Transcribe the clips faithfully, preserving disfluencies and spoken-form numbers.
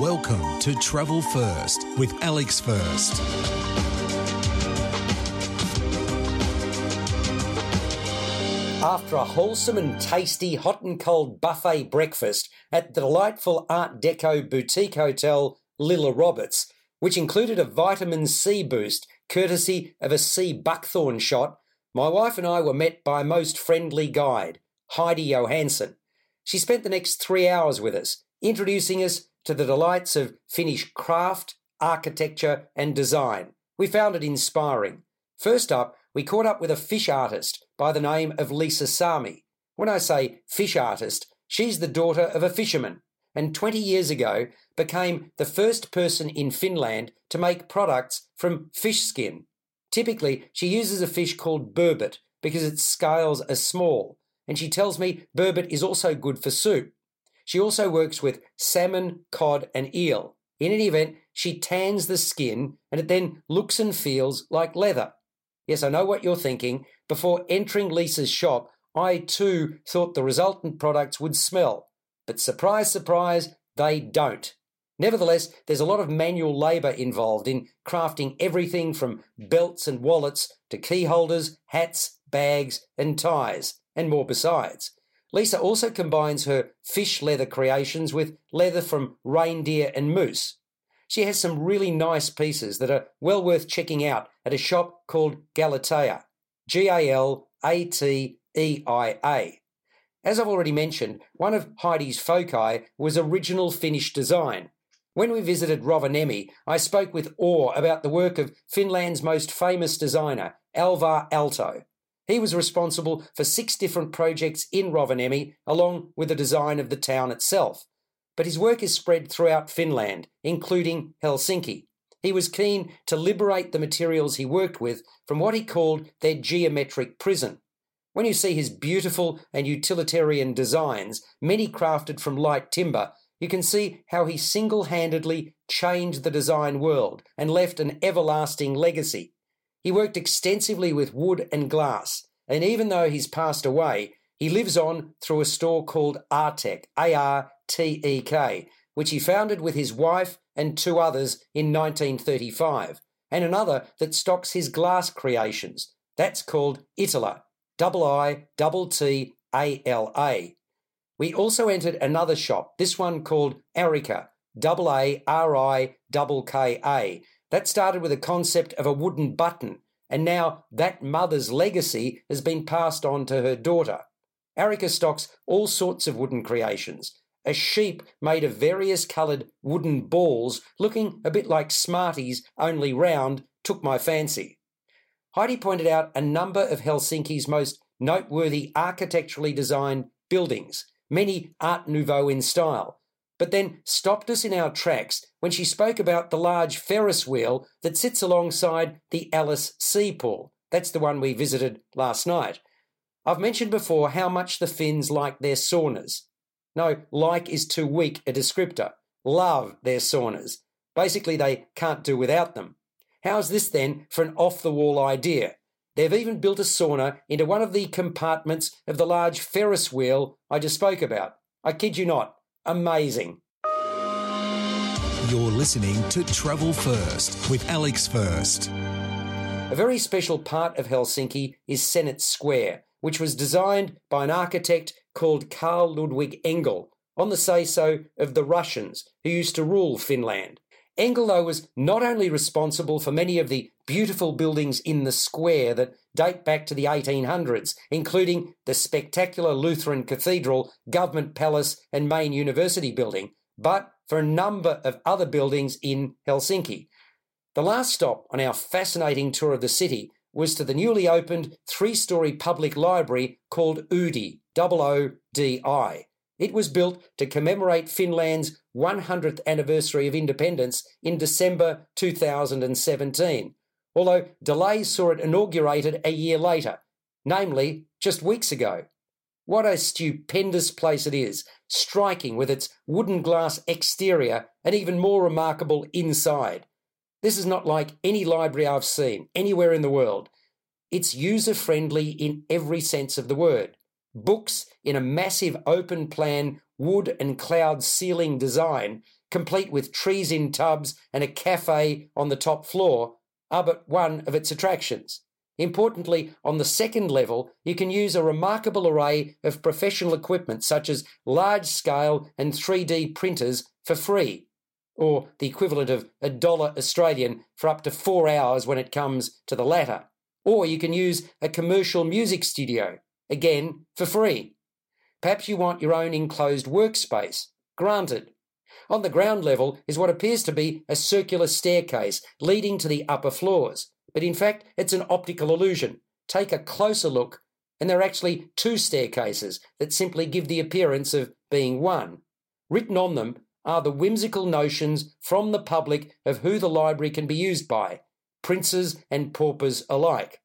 Welcome to Travel First with Alex First. After a wholesome and tasty hot and cold buffet breakfast at the delightful Art Deco boutique hotel Lilla Roberts, which included a vitamin C boost courtesy of a sea buckthorn shot, my wife and I were met by a most friendly guide, Heidi Johansson. She spent the next three hours with us, introducing us to the delights of Finnish craft, architecture and design. We found it inspiring. First up, we caught up with a fish artist by the name of Lisa Sami. When I say fish artist, she's the daughter of a fisherman and twenty years ago became the first person in Finland to make products from fish skin. Typically, she uses a fish called burbot because its scales are small, and she tells me burbot is also good for soup. She also works with salmon, cod and eel. In any event, she tans the skin and it then looks and feels like leather. Yes, I know what you're thinking. Before entering Lisa's shop, I too thought the resultant products would smell. But surprise, surprise, they don't. Nevertheless, there's a lot of manual labour involved in crafting everything from belts and wallets to key holders, hats, bags and ties, and more besides. Lisa also combines her fish leather creations with leather from reindeer and moose. She has some really nice pieces that are well worth checking out at a shop called Galatea, G A L A T E I A. As I've already mentioned, one of Heidi's foci was original Finnish design. When we visited Rovaniemi, I spoke with awe about the work of Finland's most famous designer, Alvar Aalto. He was responsible for six different projects in Rovaniemi, along with the design of the town itself. But his work is spread throughout Finland, including Helsinki. He was keen to liberate the materials he worked with from what he called their geometric prison. When you see his beautiful and utilitarian designs, many crafted from light timber, you can see how he single-handedly changed the design world and left an everlasting legacy. He worked extensively with wood and glass, and even though he's passed away, he lives on through a store called Artek, A R T E K, which he founded with his wife and two others in nineteen thirty-five, and another that stocks his glass creations. That's called Itala, I I T T A L A. We also entered another shop, this one called Aarikka, A A R I K K A. That started with a concept of a wooden button, and now that mother's legacy has been passed on to her daughter. Aarikka stocks all sorts of wooden creations. A sheep made of various coloured wooden balls, looking a bit like Smarties, only round, took my fancy. Heidi pointed out a number of Helsinki's most noteworthy architecturally designed buildings, many Art Nouveau in style, but then stopped us in our tracks when she spoke about the large Ferris wheel that sits alongside the Alice Seapool. That's the one we visited last night. I've mentioned before how much the Finns like their saunas. No, like is too weak a descriptor. Love their saunas. Basically, they can't do without them. How's this then for an off-the-wall idea? They've even built a sauna into one of the compartments of the large Ferris wheel I just spoke about. I kid you not. Amazing. You're listening to Travel First with Alex First. A very special part of Helsinki is Senate Square, which was designed by an architect called Carl Ludwig Engel, on the say-so of the Russians who used to rule Finland. Engel, though, was not only responsible for many of the beautiful buildings in the square that date back to the eighteen hundreds, including the spectacular Lutheran Cathedral, Government Palace and main university building, but for a number of other buildings in Helsinki. The last stop on our fascinating tour of the city was to the newly opened three-storey public library called Oodi, O O D I. It was built to commemorate Finland's one hundredth anniversary of independence in December two thousand seventeen, although delays saw it inaugurated a year later, namely just weeks ago. What a stupendous place it is, striking with its wooden glass exterior and even more remarkable inside. This is not like any library I've seen anywhere in the world. It's user-friendly in every sense of the word. Books in a massive open plan wood and cloud ceiling design, complete with trees in tubs and a cafe on the top floor, are but one of its attractions. Importantly, on the second level, you can use a remarkable array of professional equipment such as large-scale and three D printers for free, or the equivalent of a dollar Australian for up to four hours when it comes to the latter. Or you can use a commercial music studio, again, for free. Perhaps you want your own enclosed workspace. Granted. On the ground level is what appears to be a circular staircase leading to the upper floors. But in fact, it's an optical illusion. Take a closer look, and there are actually two staircases that simply give the appearance of being one. Written on them are the whimsical notions from the public of who the library can be used by, princes and paupers alike.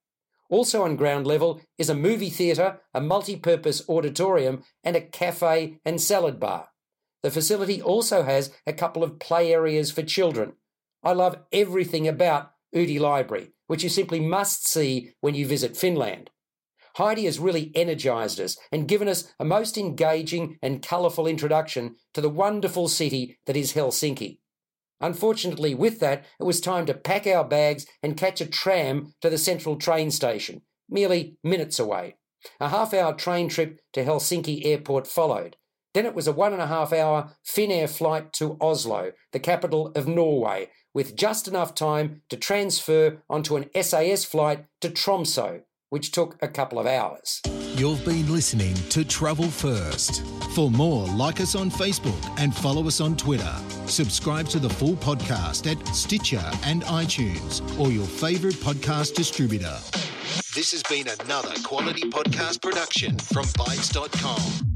Also on ground level is a movie theatre, a multi-purpose auditorium, and a cafe and salad bar. The facility also has a couple of play areas for children. I love everything about Oodi Library, which you simply must see when you visit Finland. Heidi has really energised us and given us a most engaging and colourful introduction to the wonderful city that is Helsinki. Unfortunately, with that, it was time to pack our bags and catch a tram to the central train station, merely minutes away. A half-hour train trip to Helsinki airport followed. Then it was a one-and-a-half-hour Finnair flight to Oslo, the capital of Norway, with just enough time to transfer onto an S A S flight to Tromsø, which took a couple of hours. You've been listening to Travel First. For more, like us on Facebook and follow us on Twitter. Subscribe to the full podcast at Stitcher and iTunes or your favourite podcast distributor. This has been another quality podcast production from Bikes dot com.